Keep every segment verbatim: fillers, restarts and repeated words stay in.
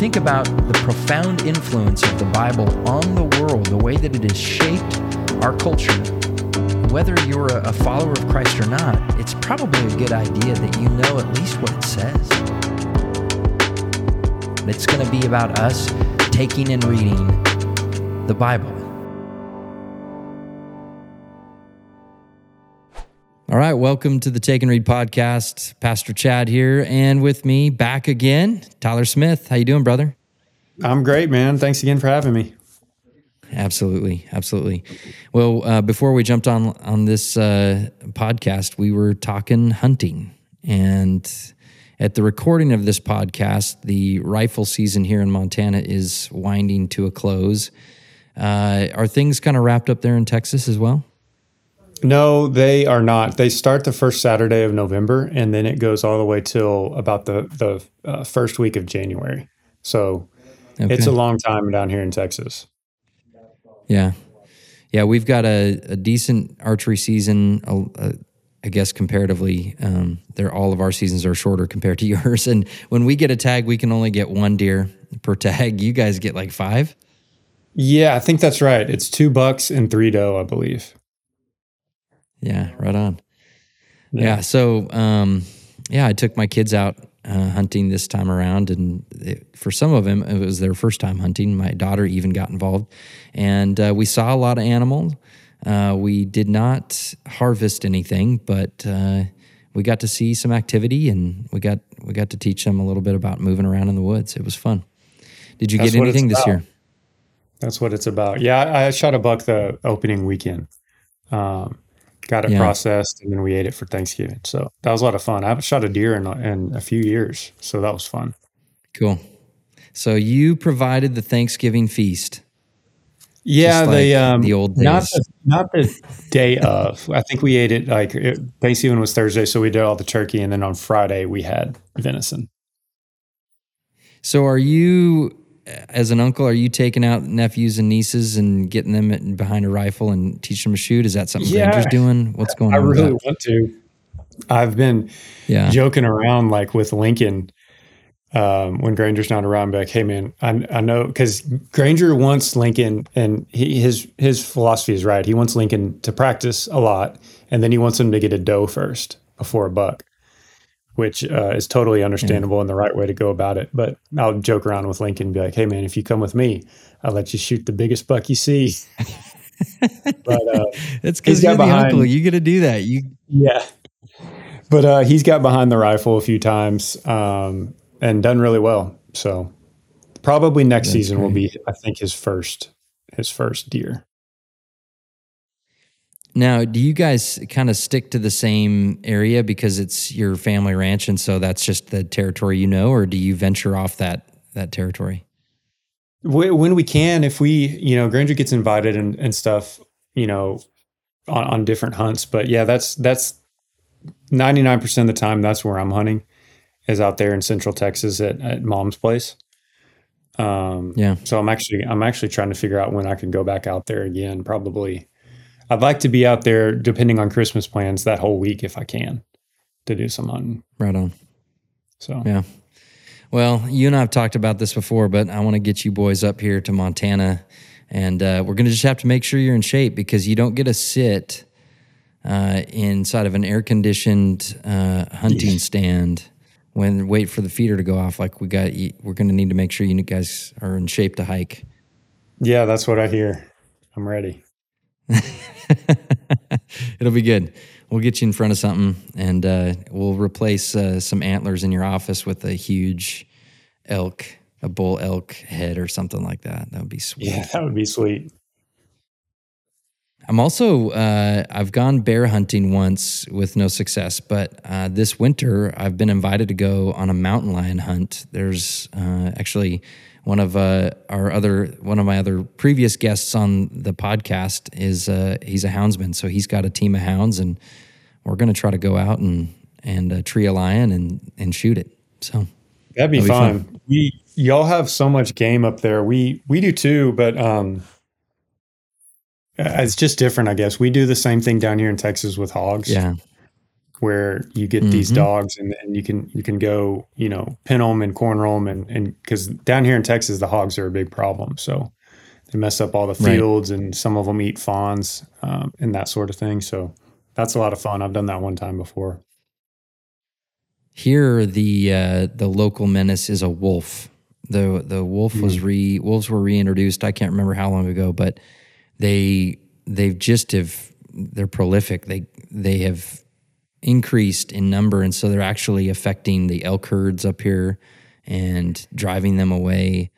think about the profound influence of the Bible on the world, the way that it has shaped our culture, whether you're a follower of Christ or not, it's probably a good idea that you know at least what it says. It's going to be about us taking and reading the Bible. All right, welcome to the Take and Read podcast. Pastor Chad here, and with me back again, Tyler Smith. How you doing, brother? I'm great, man. Thanks again for having me. Absolutely, absolutely. Well, uh, before we jumped on on this uh, podcast, we were talking hunting, and at the recording of this podcast, the rifle season here in Montana is winding to a close. Uh, are things kind of wrapped up there in Texas as well? No, they are not. They start the first Saturday of November, and then it goes all the way till about the, the uh, first week of January. So okay. It's a long time down here in Texas. Yeah. Yeah, we've got a, a decent archery season, a, a, I guess comparatively. Um, they're, all of our seasons are shorter compared to yours. And when we get a tag, we can only get one deer per tag. You guys get like five? Yeah, I think that's right. It's two bucks and three doe, I believe. Yeah, right on. Yeah, yeah so um, yeah, I took my kids out uh, hunting this time around, and it, for some of them, it was their first time hunting. My daughter even got involved, and uh, we saw a lot of animals. Uh, we did not harvest anything, but uh, we got to see some activity, and we got we got to teach them a little bit about moving around in the woods. It was fun. Did you That's get anything this year? That's what it's about. Yeah, I shot a buck the opening weekend. Um, Got it yeah. processed, and then we ate it for Thanksgiving. So that was a lot of fun. I haven't shot a deer in, in a few years, so that was fun. Cool. So you provided the Thanksgiving feast. Yeah, like the, um, the old days. Not the, not the day of. I think we ate it like it, Thanksgiving was Thursday, so we did all the turkey, and then on Friday we had venison. So are you, as an uncle, are you taking out nephews and nieces and getting them behind a rifle and teaching them to shoot? Is that something yeah. Granger's doing? What's going I on? I really with that? want to. I've been yeah. joking around like with Lincoln um, when Granger's not around. Like, hey man, I, I know because Granger wants Lincoln, and he, his his philosophy is right. He wants Lincoln to practice a lot, and then he wants him to get a doe first before a buck, which uh, is totally understandable yeah. and the right way to go about it. But I'll joke around with Lincoln and be like, hey, man, if you come with me, I'll let you shoot the biggest buck you see. but uh, That's because you're the behind, uncle. You got to do that. You Yeah. But uh, he's got behind the rifle a few times um, and done really well. So probably next That's season great. will be, I think, his first his first deer. Now, do you guys kind of stick to the same area because it's your family ranch, and so that's just the territory you know, or do you venture off that that territory? When we can, if we, you know, Granger gets invited and, and stuff, you know, on, on different hunts. But yeah, that's that's ninety-nine percent of the time that's where I'm hunting, is out there in Central Texas at, at Mom's place. Um, yeah. So I'm actually I'm actually trying to figure out when I can go back out there again, probably. I'd like to be out there, depending on Christmas plans, that whole week if I can, to do some hunting. Right on. So yeah. Well, you and I have talked about this before, but I want to get you boys up here to Montana, and uh, we're going to just have to make sure you're in shape because you don't get to sit uh, inside of an air-conditioned uh, hunting yeah. stand when wait for the feeder to go off. Like we got, we're going to need to make sure you guys are in shape to hike. Yeah, that's what I hear. I'm ready. It'll be good. We'll get you in front of something, and uh, we'll replace uh, some antlers in your office with a huge elk, a bull elk head or something like that. That would be sweet. Yeah, that would be sweet. I'm also, uh, I've gone bear hunting once with no success, but uh, this winter I've been invited to go on a mountain lion hunt. There's uh, actually... One of uh, our other, one of my other previous guests on the podcast is uh, he's a houndsman, so he's got a team of hounds, and we're going to try to go out and and uh, tree a lion and and shoot it. So that'd be fun. fun. We y'all have so much game up there. We we do too, but um, it's just different, I guess. We do the same thing down here in Texas with hogs. Yeah, where you get mm-hmm. these dogs and, and you can you can go, you know, pin them and corner them. And, and because down here in Texas, the hogs are a big problem. So they mess up all the fields, right. and some of them eat fawns um, and that sort of thing. So that's a lot of fun. I've done that one time before. Here, the uh, the local menace is a wolf. The the wolf mm-hmm. was re wolves were reintroduced. I can't remember how long ago, but they they've just have they're prolific. They they have increased in number, and so they're actually affecting the elk herds up here and driving them away.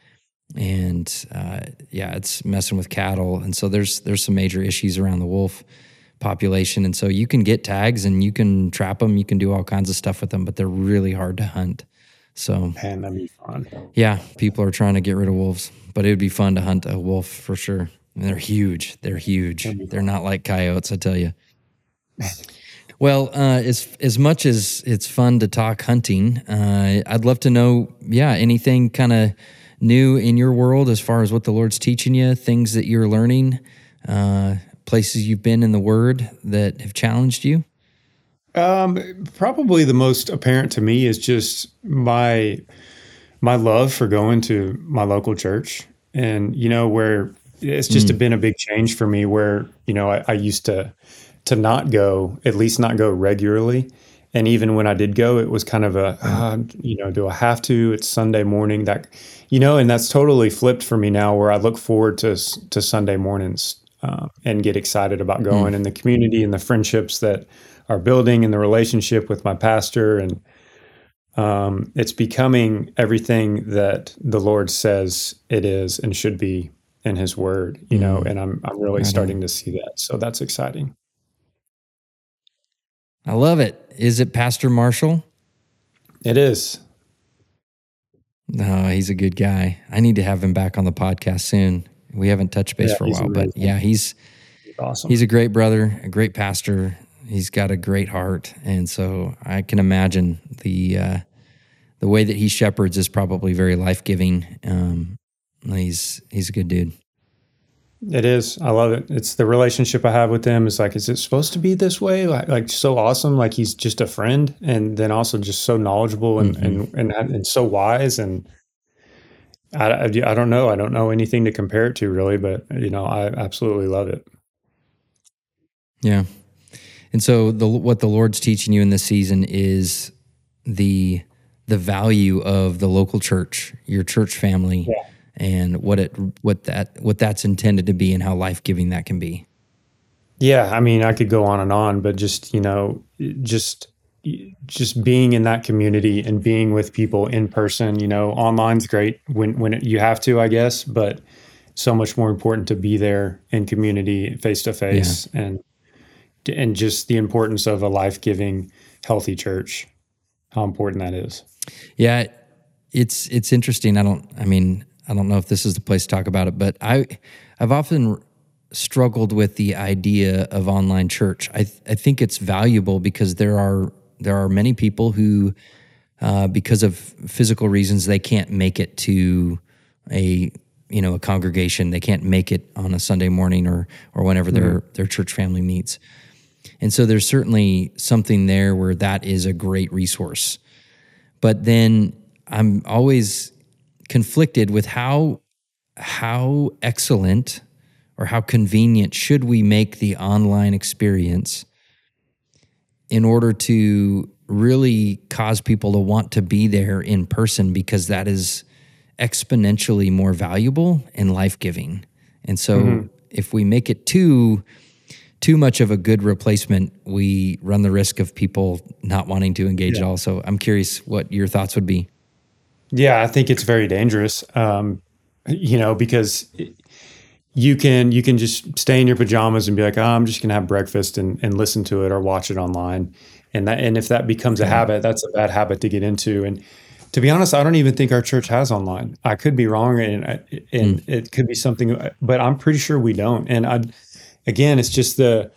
And uh, yeah, it's messing with cattle. And so there's there's some major issues around the wolf population. And so you can get tags and you can trap them. You can do all kinds of stuff with them, but they're really hard to hunt. So and that'd be fun. Yeah, people are trying to get rid of wolves, but it would be fun to hunt a wolf for sure. And they're huge. They're huge. They're not like coyotes, I tell you. Well, uh, as as much as it's fun to talk hunting, uh, I'd love to know, yeah, anything kind of new in your world as far as what the Lord's teaching you, things that you're learning, uh, places you've been in the Word that have challenged you? Um, probably the most apparent to me is just my my love for going to my local church. And, you know, where it's just mm. been a big change for me where, you know, I, I used to to not go, at least not go regularly. And even when I did go, it was kind of a, uh, you know, do I have to? It's Sunday morning, that, you know, and that's totally flipped for me now where I look forward to to Sunday mornings uh, and get excited about going mm. and the community and the friendships that are building and the relationship with my pastor. And um, it's becoming everything that the Lord says it is and should be in his word, you mm. know, and I'm I'm really I starting know. to see that. So that's exciting. I love it. Is it Pastor Marshall? It is. No, oh, he's a good guy. I need to have him back on the podcast soon. We haven't touched base yeah, for a while, a really but yeah, he's, he's awesome. He's a great brother, a great pastor. He's got a great heart, and so I can imagine the uh, the way that he shepherds is probably very life-giving. Um, he's he's a good dude. It is. I love it. It's the relationship I have with him. It's like, is it supposed to be this way? Like, like so awesome. Like he's just a friend, and then also just so knowledgeable and mm-hmm. and, and and so wise. And I, I, I don't know. I don't know anything to compare it to really, but you know, I absolutely love it. Yeah. And so the, what the Lord's teaching you in this season is the the value of the local church, your church family. Yeah. And what it what that what that's intended to be and how life-giving that can be. Yeah, I mean, I could go on and on, but just, you know, just just being in that community and being with people in person, you know, online's great when when it, you have to, I guess, but so much more important to be there in community face to face and and just the importance of a life-giving, healthy church. How important that is. Yeah, it's it's interesting. I don't I mean I don't know if this is the place to talk about it, but I, I've often struggled with the idea of online church. I, th- I think it's valuable because there are there are many people who, uh, because of physical reasons, they can't make it to a you know a congregation. They can't make it on a Sunday morning or or whenever mm-hmm. their their church family meets. And so there's certainly something there where that is a great resource. But then I'm always conflicted with how how excellent or how convenient should we make the online experience in order to really cause people to want to be there in person, because that is exponentially more valuable and life-giving. And so mm-hmm. if we make it too too much of a good replacement, we run the risk of people not wanting to engage yeah. at all. So I'm curious what your thoughts would be. Yeah, I think it's very dangerous, um, you know, because you can you can just stay in your pajamas and be like, oh, I'm just going to have breakfast and, and listen to it or watch it online. And that and if that becomes a habit, that's a bad habit to get into. And to be honest, I don't even think our church has online. I could be wrong, and, and mm. it could be something, but I'm pretty sure we don't. And I, again, it's just the...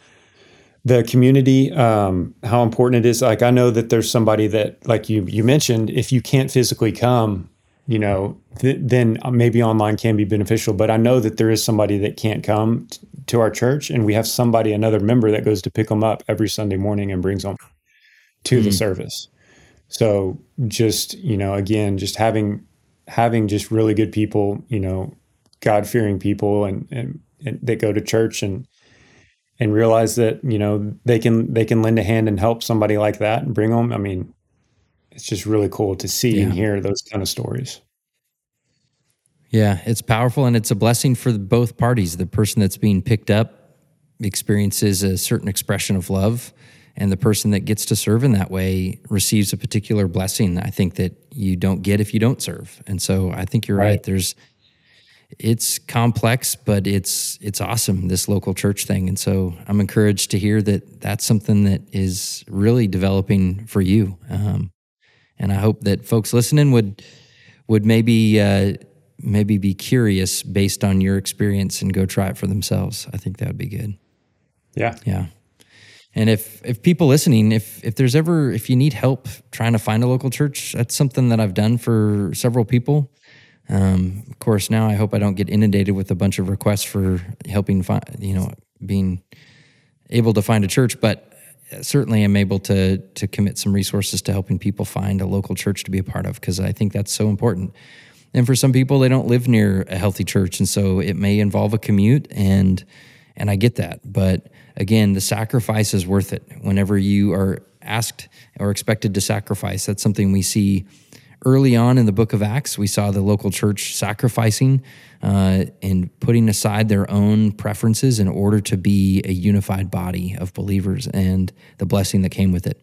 The community, um, how important it is. Like, I know that there's somebody that, like you you mentioned, if you can't physically come, you know, th- then maybe online can be beneficial. But I know that there is somebody that can't come t- to our church, and we have somebody, another member that goes to pick them up every Sunday morning and brings them. to mm-hmm. the service. So just, you know, again, just having, having just really good people, you know, God-fearing people and, and, and that go to church and, and realize that, you know, they can, they can lend a hand and help somebody like that and bring them. I mean, it's just really cool to see yeah. and hear those kind of stories. Yeah, it's powerful, and it's a blessing for both parties. The person that's being picked up experiences a certain expression of love, and the person that gets to serve in that way receives a particular blessing, I think, that you don't get if you don't serve. And so I think you're right. right. There's, it's complex, but it's it's awesome, this local church thing. And so I'm encouraged to hear that that's something that is really developing for you. Um, and I hope that folks listening would would maybe uh, maybe be curious based on your experience and go try it for themselves. I think that would be good. Yeah. Yeah. And if, if people listening, if if there's ever, if you need help trying to find a local church, that's something that I've done for several people. Um, of course, now I hope I don't get inundated with a bunch of requests for helping find, you know, being able to find a church, but certainly I'm able to to commit some resources to helping people find a local church to be a part of, because I think that's so important. And for some people, they don't live near a healthy church, and so it may involve a commute, and and I get that, but again, the sacrifice is worth it. Whenever you are asked or expected to sacrifice, that's something we see early on in the book of Acts. We saw the local church sacrificing uh, and putting aside their own preferences in order to be a unified body of believers, and the blessing that came with it.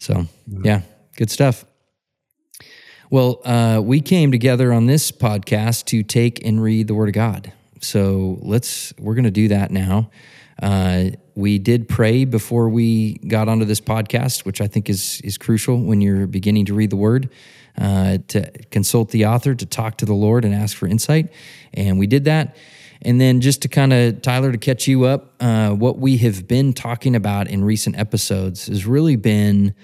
So, yeah, good stuff. Well, uh, we came together on this podcast to take and read the Word of God. So let's, we're going to do that now. Uh, we did pray before we got onto this podcast, which I think is is crucial when you're beginning to read the Word, uh, to consult the author, to talk to the Lord and ask for insight. And we did that. And then just to kind of, Tyler, to catch you up, uh, what we have been talking about in recent episodes has really been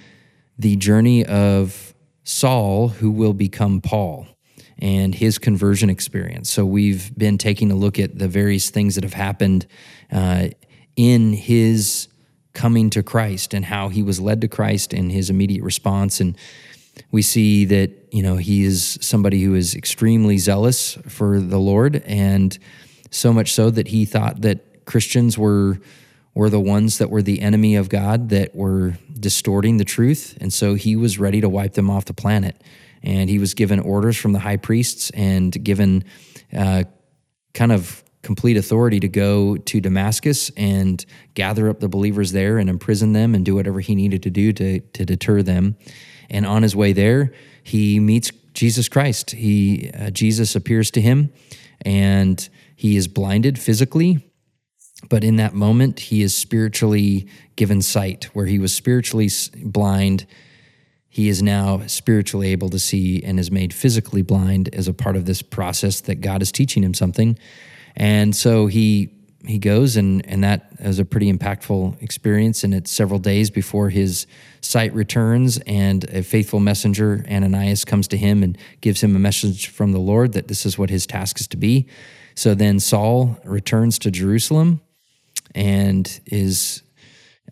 the journey of Saul, who will become Paul, and his conversion experience. So we've been taking a look at the various things that have happened uh, in his coming to Christ, and how he was led to Christ and his immediate response. And we see that, you know, he is somebody who is extremely zealous for the Lord, and so much so that he thought that Christians were were the ones that were the enemy of God, that were distorting the truth. And so he was ready to wipe them off the planet. And he was given orders from the high priests and given uh, kind of complete authority to go to Damascus and gather up the believers there and imprison them and do whatever he needed to do to, to deter them. And on his way there, he meets Jesus Christ. He uh, Jesus appears to him, and he is blinded physically, but in that moment, he is spiritually given sight. Where he was spiritually blind, he is now spiritually able to see, and is made physically blind as a part of this process that God is teaching him something. And so he he goes, and, and that is a pretty impactful experience, and it's several days before his sight returns, and a faithful messenger, Ananias, comes to him and gives him a message from the Lord that this is what his task is to be. So then Saul returns to Jerusalem and is...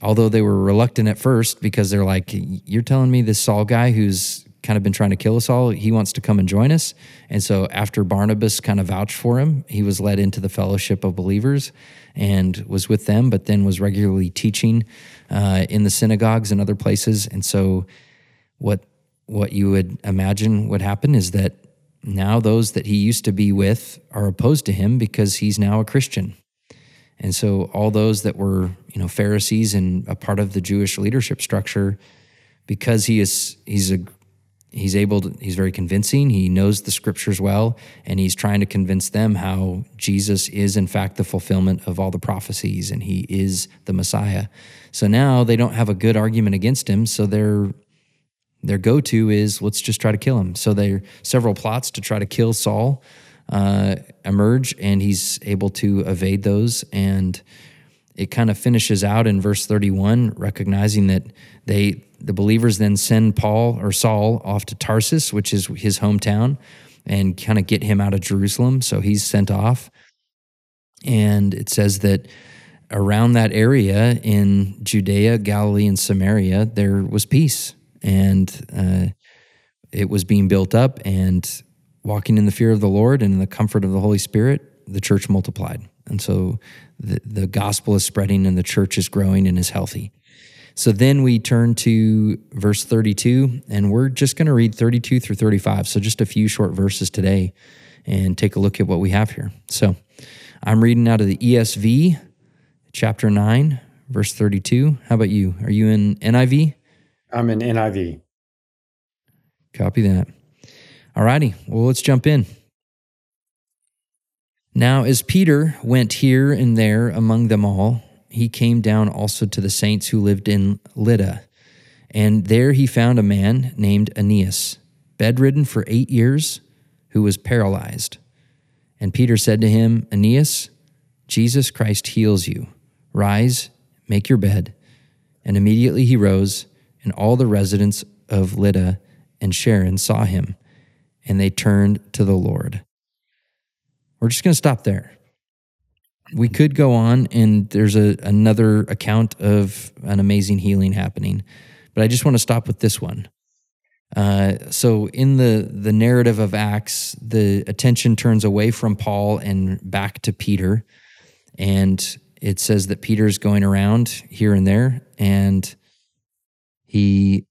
although they were reluctant at first, because they're like, you're telling me this Saul guy who's kind of been trying to kill us all, he wants to come and join us. And so after Barnabas kind of vouched for him, he was led into the fellowship of believers and was with them, but then was regularly teaching uh, in the synagogues and other places. And so what what you would imagine would happen is that now those that he used to be with are opposed to him because he's now a Christian. And so all those that were, you know, Pharisees and a part of the Jewish leadership structure, because he is he's a he's able to, he's very convincing, he knows the scriptures well, and he's trying to convince them how Jesus is in fact the fulfillment of all the prophecies, and he is the Messiah. So now they don't have a good argument against him, so their their go-to is, let's just try to kill him. So there are several plots to try to kill Saul. Uh, emerge, and he's able to evade those. And it kind of finishes out in verse thirty-one, recognizing that they, the believers then send Paul or Saul off to Tarsus, which is his hometown, and kind of get him out of Jerusalem. So he's sent off. And it says that around that area in Judea, Galilee, and Samaria, there was peace, and uh, it was being built up, and walking in the fear of the Lord and in the comfort of the Holy Spirit, the church multiplied. And so the, the gospel is spreading, and the church is growing and is healthy. So then we turn to verse thirty-two, and we're just going to read thirty-two through thirty-five, so just a few short verses today, and take a look at what we have here. So I'm reading out of the E S V, chapter nine, verse thirty-two. How about you? Are you in N I V? I'm in N I V. Copy that. All righty. Well, let's jump in. Now, as Peter went here and there among them all, he came down also to the saints who lived in Lydda, and there he found a man named Aeneas, bedridden for eight years, who was paralyzed. And Peter said to him, "Aeneas, Jesus Christ heals you. Rise, make your bed." And immediately he rose, and all the residents of Lydda and Sharon saw him, and they turned to the Lord. We're just going to stop there. We could go on, and there's a, another account of an amazing healing happening, but I just want to stop with this one. Uh, so in the, the narrative of Acts, the attention turns away from Paul and back to Peter, and it says that Peter's going around here and there, and he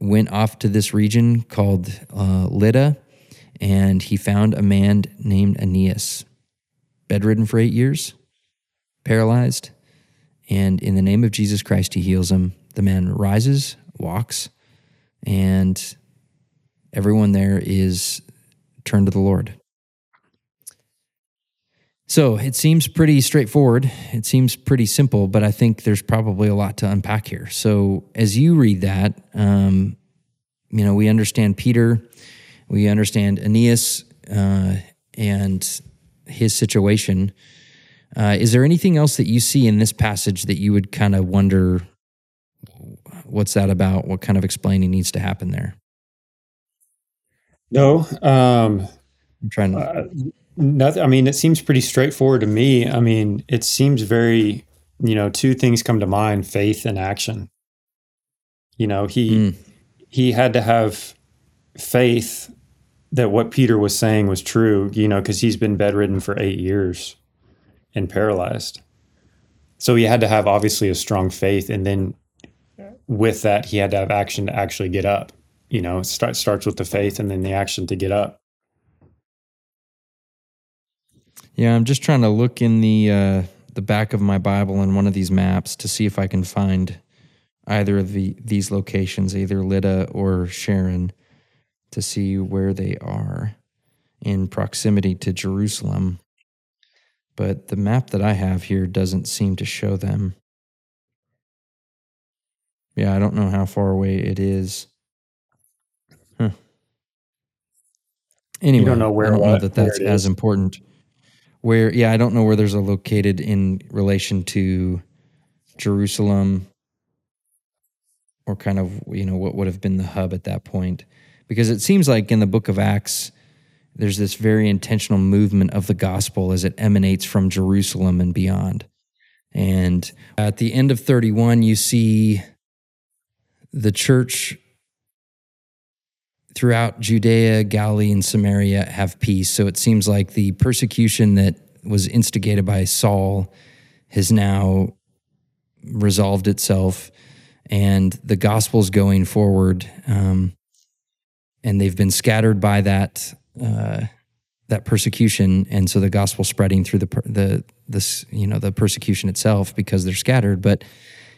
went off to this region called uh, Lydda, and he found a man named Aeneas, bedridden for eight years, paralyzed, and in the name of Jesus Christ, he heals him. The man rises, walks, and everyone there is turned to the Lord. So it seems pretty straightforward. It seems pretty simple, but I think there's probably a lot to unpack here. So as you read that, um, you know, we understand Peter, we understand Aeneas, uh, and his situation. Uh, is there anything else that you see in this passage that you would kind of wonder, what's that about? What kind of explaining needs to happen there? No, um, I'm trying to. Uh, nothing. I mean, it seems pretty straightforward to me. I mean, it seems very, you know, two things come to mind: faith and action. You know, he mm. he had to have faith that what Peter was saying was true, you know, because he's been bedridden for eight years and paralyzed. So he had to have obviously a strong faith, and then with that, he had to have action to actually get up. You know, it start, starts with the faith and then the action to get up. Yeah, I'm just trying to look in the uh, the back of my Bible in one of these maps to see if I can find either of the, these locations, either Lydda or Sharon, to see where they are in proximity to Jerusalem. But the map that I have here doesn't seem to show them. Yeah, I don't know how far away it is. Huh. Anyway, you don't know where I don't know that that's as important. Where, yeah, I don't know where there's a located in relation to Jerusalem, or kind of, you know, what would have been the hub at that point. Because it seems like in the book of Acts, there's this very intentional movement of the gospel as it emanates from Jerusalem and beyond. And at the end of thirty-one, you see the church throughout Judea, Galilee, and Samaria have peace. So it seems like the persecution that was instigated by Saul has now resolved itself, and the gospel's going forward. Um, and they've been scattered by that uh, that persecution, and so the gospel's spreading through the the this you know the persecution itself because they're scattered. But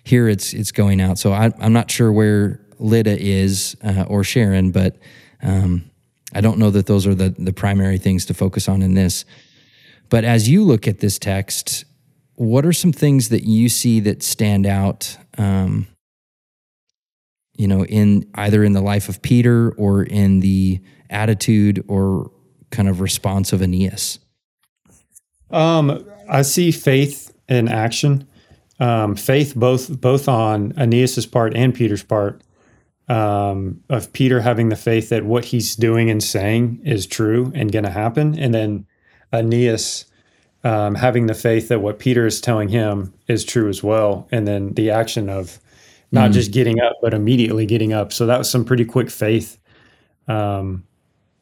here it's it's going out. So I, I'm not sure where Lydda is uh, or Sharon, but um, I don't know that those are the, the primary things to focus on in this. But as you look at this text, what are some things that you see that stand out, um, you know, in either in the life of Peter or in the attitude or kind of response of Aeneas? Um, I see faith in action. Um, faith both both on Aeneas's part and Peter's part, um, of Peter having the faith that what he's doing and saying is true and going to happen, and then Aeneas um, having the faith that what Peter is telling him is true as well. And then the action of not mm. just getting up, but immediately getting up. So that was some pretty quick faith um,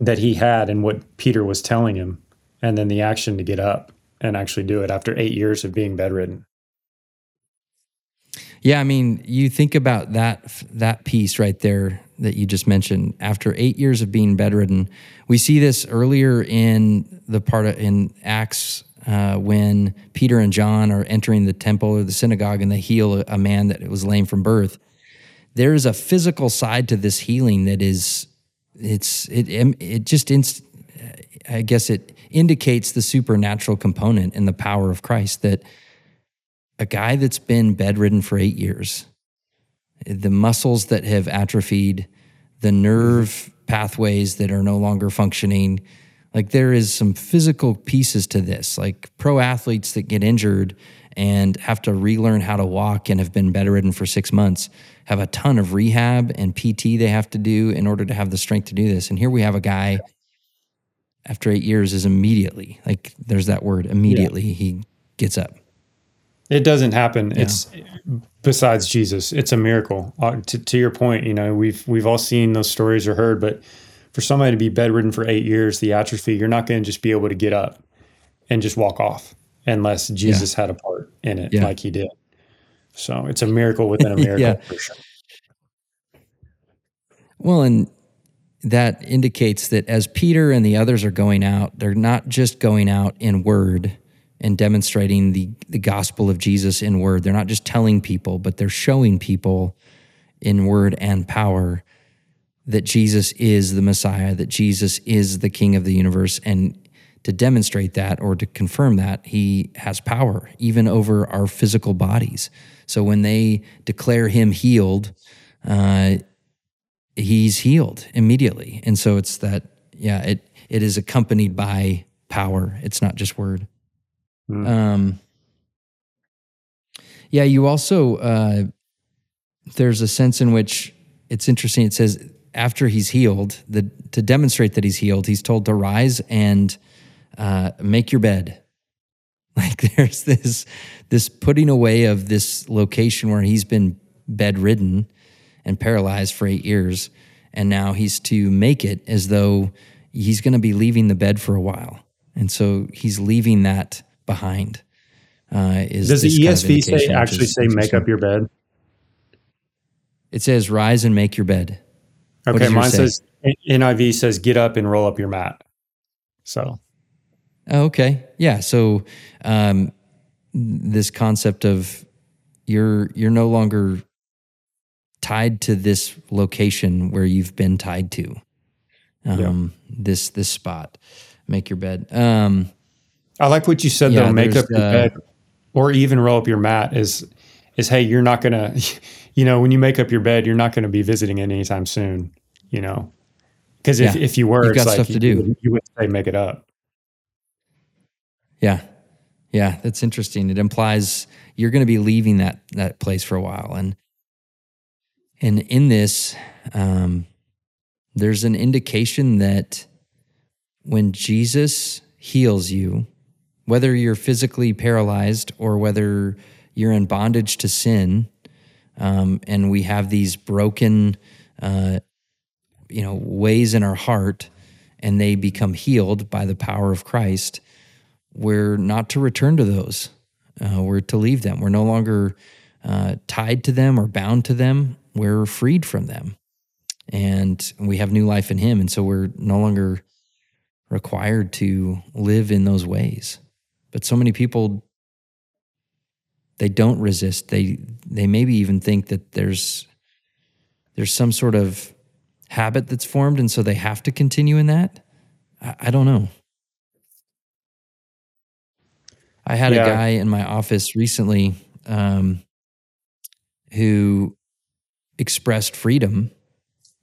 that he had in what Peter was telling him. And then the action to get up and actually do it after eight years of being bedridden. Yeah, I mean, you think about that that piece right there that you just mentioned. After eight years of being bedridden, we see this earlier in the part of, in Acts uh, when Peter and John are entering the temple or the synagogue and they heal a man that was lame from birth. There is a physical side to this healing that is it's it it just inst- I guess it indicates the supernatural component and the power of Christ that. A guy that's been bedridden for eight years, the muscles that have atrophied, the nerve pathways that are no longer functioning, like there is some physical pieces to this, like pro athletes that get injured and have to relearn how to walk and have been bedridden for six months, have a ton of rehab and P T they have to do in order to have the strength to do this. And here we have a guy after eight years is immediately, like there's that word, immediately yeah. he gets up. It doesn't happen. Yeah. It's besides Jesus. It's a miracle. Uh, to, to your point, you know, we've we've all seen those stories or heard, but for somebody to be bedridden for eight years, the atrophy, you're not going to just be able to get up and just walk off unless Jesus yeah. had a part in it, yeah. like he did. So it's a miracle within a miracle. yeah. for sure. Well, and that indicates that as Peter and the others are going out, they're not just going out in word and demonstrating the, the gospel of Jesus in word. They're not just telling people, but they're showing people in word and power that Jesus is the Messiah, that Jesus is the King of the universe. And to demonstrate that or to confirm that, he has power even over our physical bodies. So when they declare him healed, uh, he's healed immediately. And so it's that, yeah, it it is accompanied by power. It's not just word. Mm. Um, yeah, you also, uh, there's a sense in which it's interesting. It says after he's healed, the, to demonstrate that he's healed, he's told to rise and uh, make your bed. Like there's this, this putting away of this location where he's been bedridden and paralyzed for eight years. And now he's to make it as though he's going to be leaving the bed for a while. And so he's leaving that behind. Uh, is Does the E S V kind of say, actually is, say make up your bed? It says rise and make your bed. Okay, mine says, N I V says get up and roll up your mat. So. Oh, okay, yeah, so um, this concept of you're you're no longer tied to this location where you've been tied to. Um, yeah. This this spot, make your bed. Um I like what you said yeah, though. Make up your uh, bed, or even roll up your mat. Is is hey, you're not gonna, you know, when you make up your bed, you're not gonna be visiting it anytime soon, you know, because if, yeah. if you were, You've it's got like stuff you, to do. You, you would say make it up. Yeah, yeah, that's interesting. It implies you're gonna be leaving that that place for a while, and and in this, um, there's an indication that when Jesus heals you, whether you're physically paralyzed or whether you're in bondage to sin, um, and we have these broken, uh, you know, ways in our heart, and they become healed by the power of Christ, we're not to return to those. Uh, we're to leave them. We're no longer uh, tied to them or bound to them. We're freed from them. And we have new life in him, and so we're no longer required to live in those ways. But so many people, they don't resist. They they maybe even think that there's there's some sort of habit that's formed, and so they have to continue in that. I, I don't know. I had yeah. a guy in my office recently um, who expressed freedom,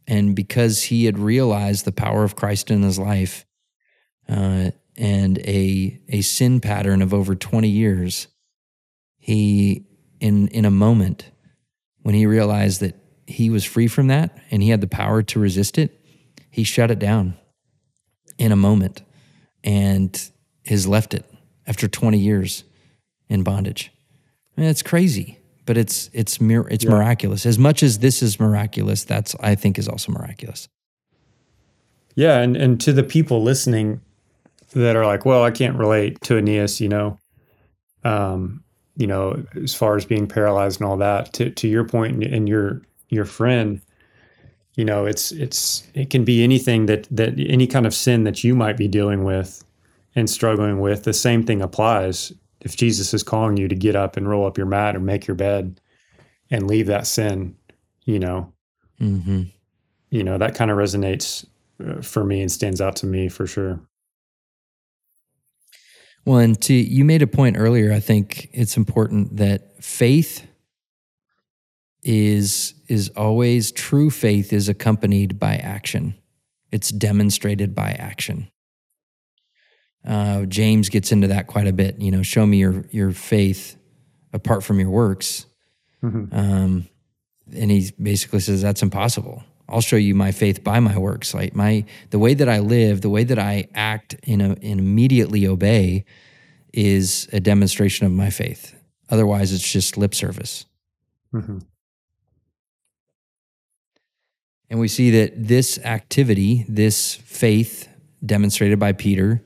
and because he had realized the power of Christ in his life, Uh, and a a sin pattern of over twenty years, he, in in a moment, when he realized that he was free from that and he had the power to resist it, he shut it down in a moment and has left it after twenty years in bondage. I mean, it's crazy, but it's it's it's yeah. miraculous. As much as this is miraculous, that's I think is also miraculous. Yeah, and, and to the people listening that are like, well, I can't relate to Aeneas, you know, um, you know, as far as being paralyzed and all that. To to your point and your your friend, you know, it's it's it can be anything that that any kind of sin that you might be dealing with and struggling with. The same thing applies. If Jesus is calling you to get up and roll up your mat or make your bed and leave that sin, you know, mm-hmm. you know, that kind of resonates for me and stands out to me for sure. Well, and to, you made a point earlier. I think it's important that faith is, is always true. Faith is accompanied by action. It's demonstrated by action. Uh, James gets into that quite a bit. You know, show me your your faith apart from your works. Mm-hmm. Um, and he basically says that's impossible. I'll show you my faith by my works. Like my the way that I live, the way that I act, you know, and immediately obey is a demonstration of my faith. Otherwise, it's just lip service. Mm-hmm. And we see that this activity, this faith demonstrated by Peter,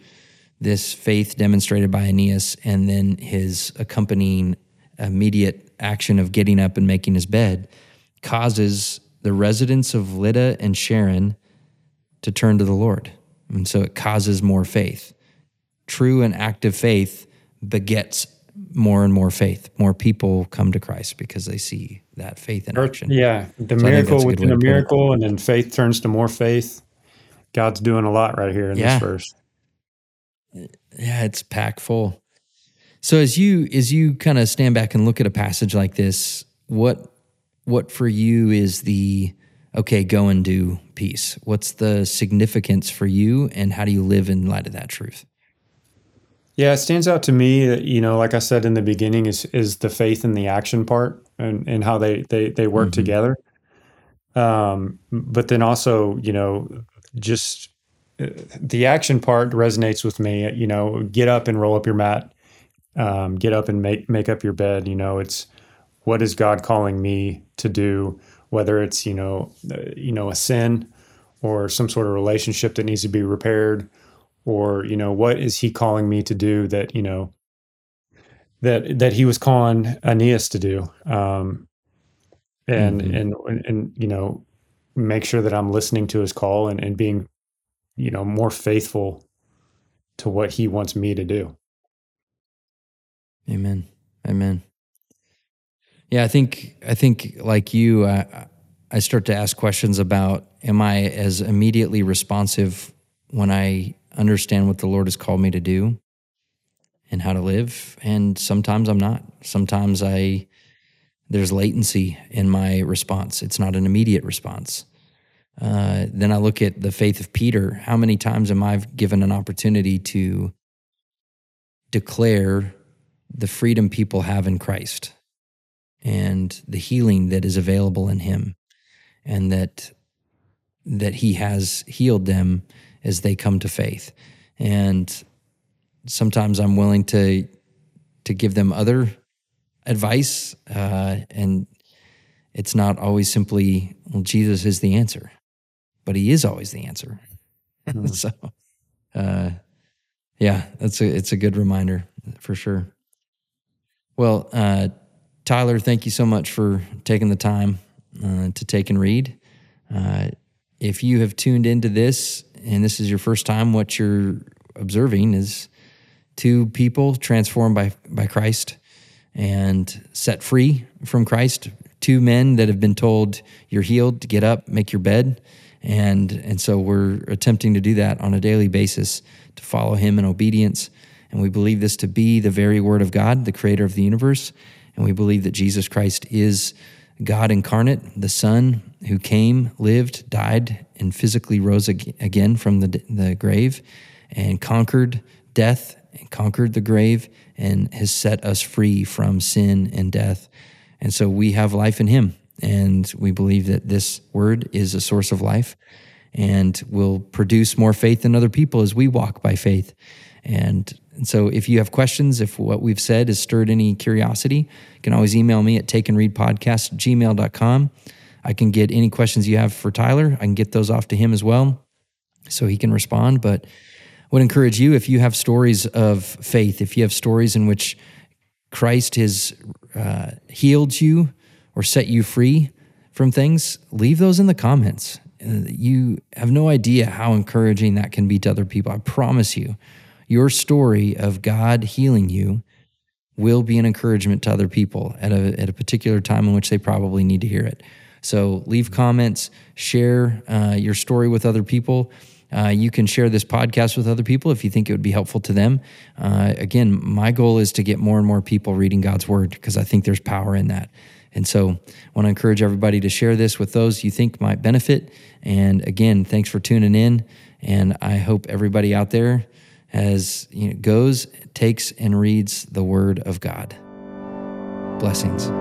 this faith demonstrated by Aeneas, and then his accompanying immediate action of getting up and making his bed causes the residents of Lydda and Sharon to turn to the Lord. And so it causes more faith. True and active faith begets more and more faith. More people come to Christ because they see that faith in action. Yeah, the so miracle within a miracle, and then faith turns to more faith. God's doing a lot right here in yeah. this verse. Yeah, it's packed full. So as you as you kind of stand back and look at a passage like this, what what for you is the okay, go and do piece? What's the significance for you, and how do you live in light of that truth? Yeah, it stands out to me that, you know, like I said in the beginning, is is the faith and the action part, and, and how they they they work mm-hmm. together. Um, but then also, you know, just the action part resonates with me. You know, get up and roll up your mat, um, get up and make, make up your bed. You know, it's what is God calling me to do, whether it's, you know, uh, you know, a sin or some sort of relationship that needs to be repaired, or, you know, what is he calling me to do that, you know, that, that he was calling Aeneas to do. Um, and, mm-hmm. and, and, and, you know, make sure that I'm listening to his call and, and being, you know, more faithful to what he wants me to do. Amen. Amen. Yeah, I think, I think like you, uh, I start to ask questions about, am I as immediately responsive when I understand what the Lord has called me to do and how to live? And sometimes I'm not. Sometimes I, there's latency in my response. It's not an immediate response. Uh, then I look at the faith of Peter. How many times am I given an opportunity to declare the freedom people have in Christ and the healing that is available in him, and that that he has healed them as they come to faith? And sometimes I'm willing to to give them other advice, uh, and it's not always simply, well, Jesus is the answer. But he is always the answer. so, uh, yeah, that's a, it's a good reminder for sure. Well, uh, Tyler, thank you so much for taking the time uh, to take and read. Uh, if you have tuned into this and this is your first time, what you're observing is two people transformed by, by Christ and set free from Christ. Two men that have been told, you're healed, get up, make your bed. And and so we're attempting to do that on a daily basis, to follow him in obedience. And we believe this to be the very word of God, the creator of the universe. And we believe that Jesus Christ is God incarnate, the Son who came, lived, died, and physically rose again from the, the grave, and conquered death, and conquered the grave, and has set us free from sin and death. And so we have life in him. And we believe that this word is a source of life and will produce more faith in other people as we walk by faith. And And so if you have questions, if what we've said has stirred any curiosity, you can always email me at takeandreadpodcast at gmail dot com. I can get any questions you have for Tyler. I can get those off to him as well so he can respond. But I would encourage you, if you have stories of faith, if you have stories in which Christ has uh, healed you or set you free from things, leave those in the comments. You have no idea how encouraging that can be to other people. I promise you, your story of God healing you will be an encouragement to other people at a, at a particular time in which they probably need to hear it. So leave comments, share uh, your story with other people. Uh, you can share this podcast with other people if you think it would be helpful to them. Uh, again, my goal is to get more and more people reading God's word because I think there's power in that. And so I want to encourage everybody to share this with those you think might benefit. And again, thanks for tuning in. And I hope everybody out there has, you know, goes, takes, and reads the word of God. Blessings.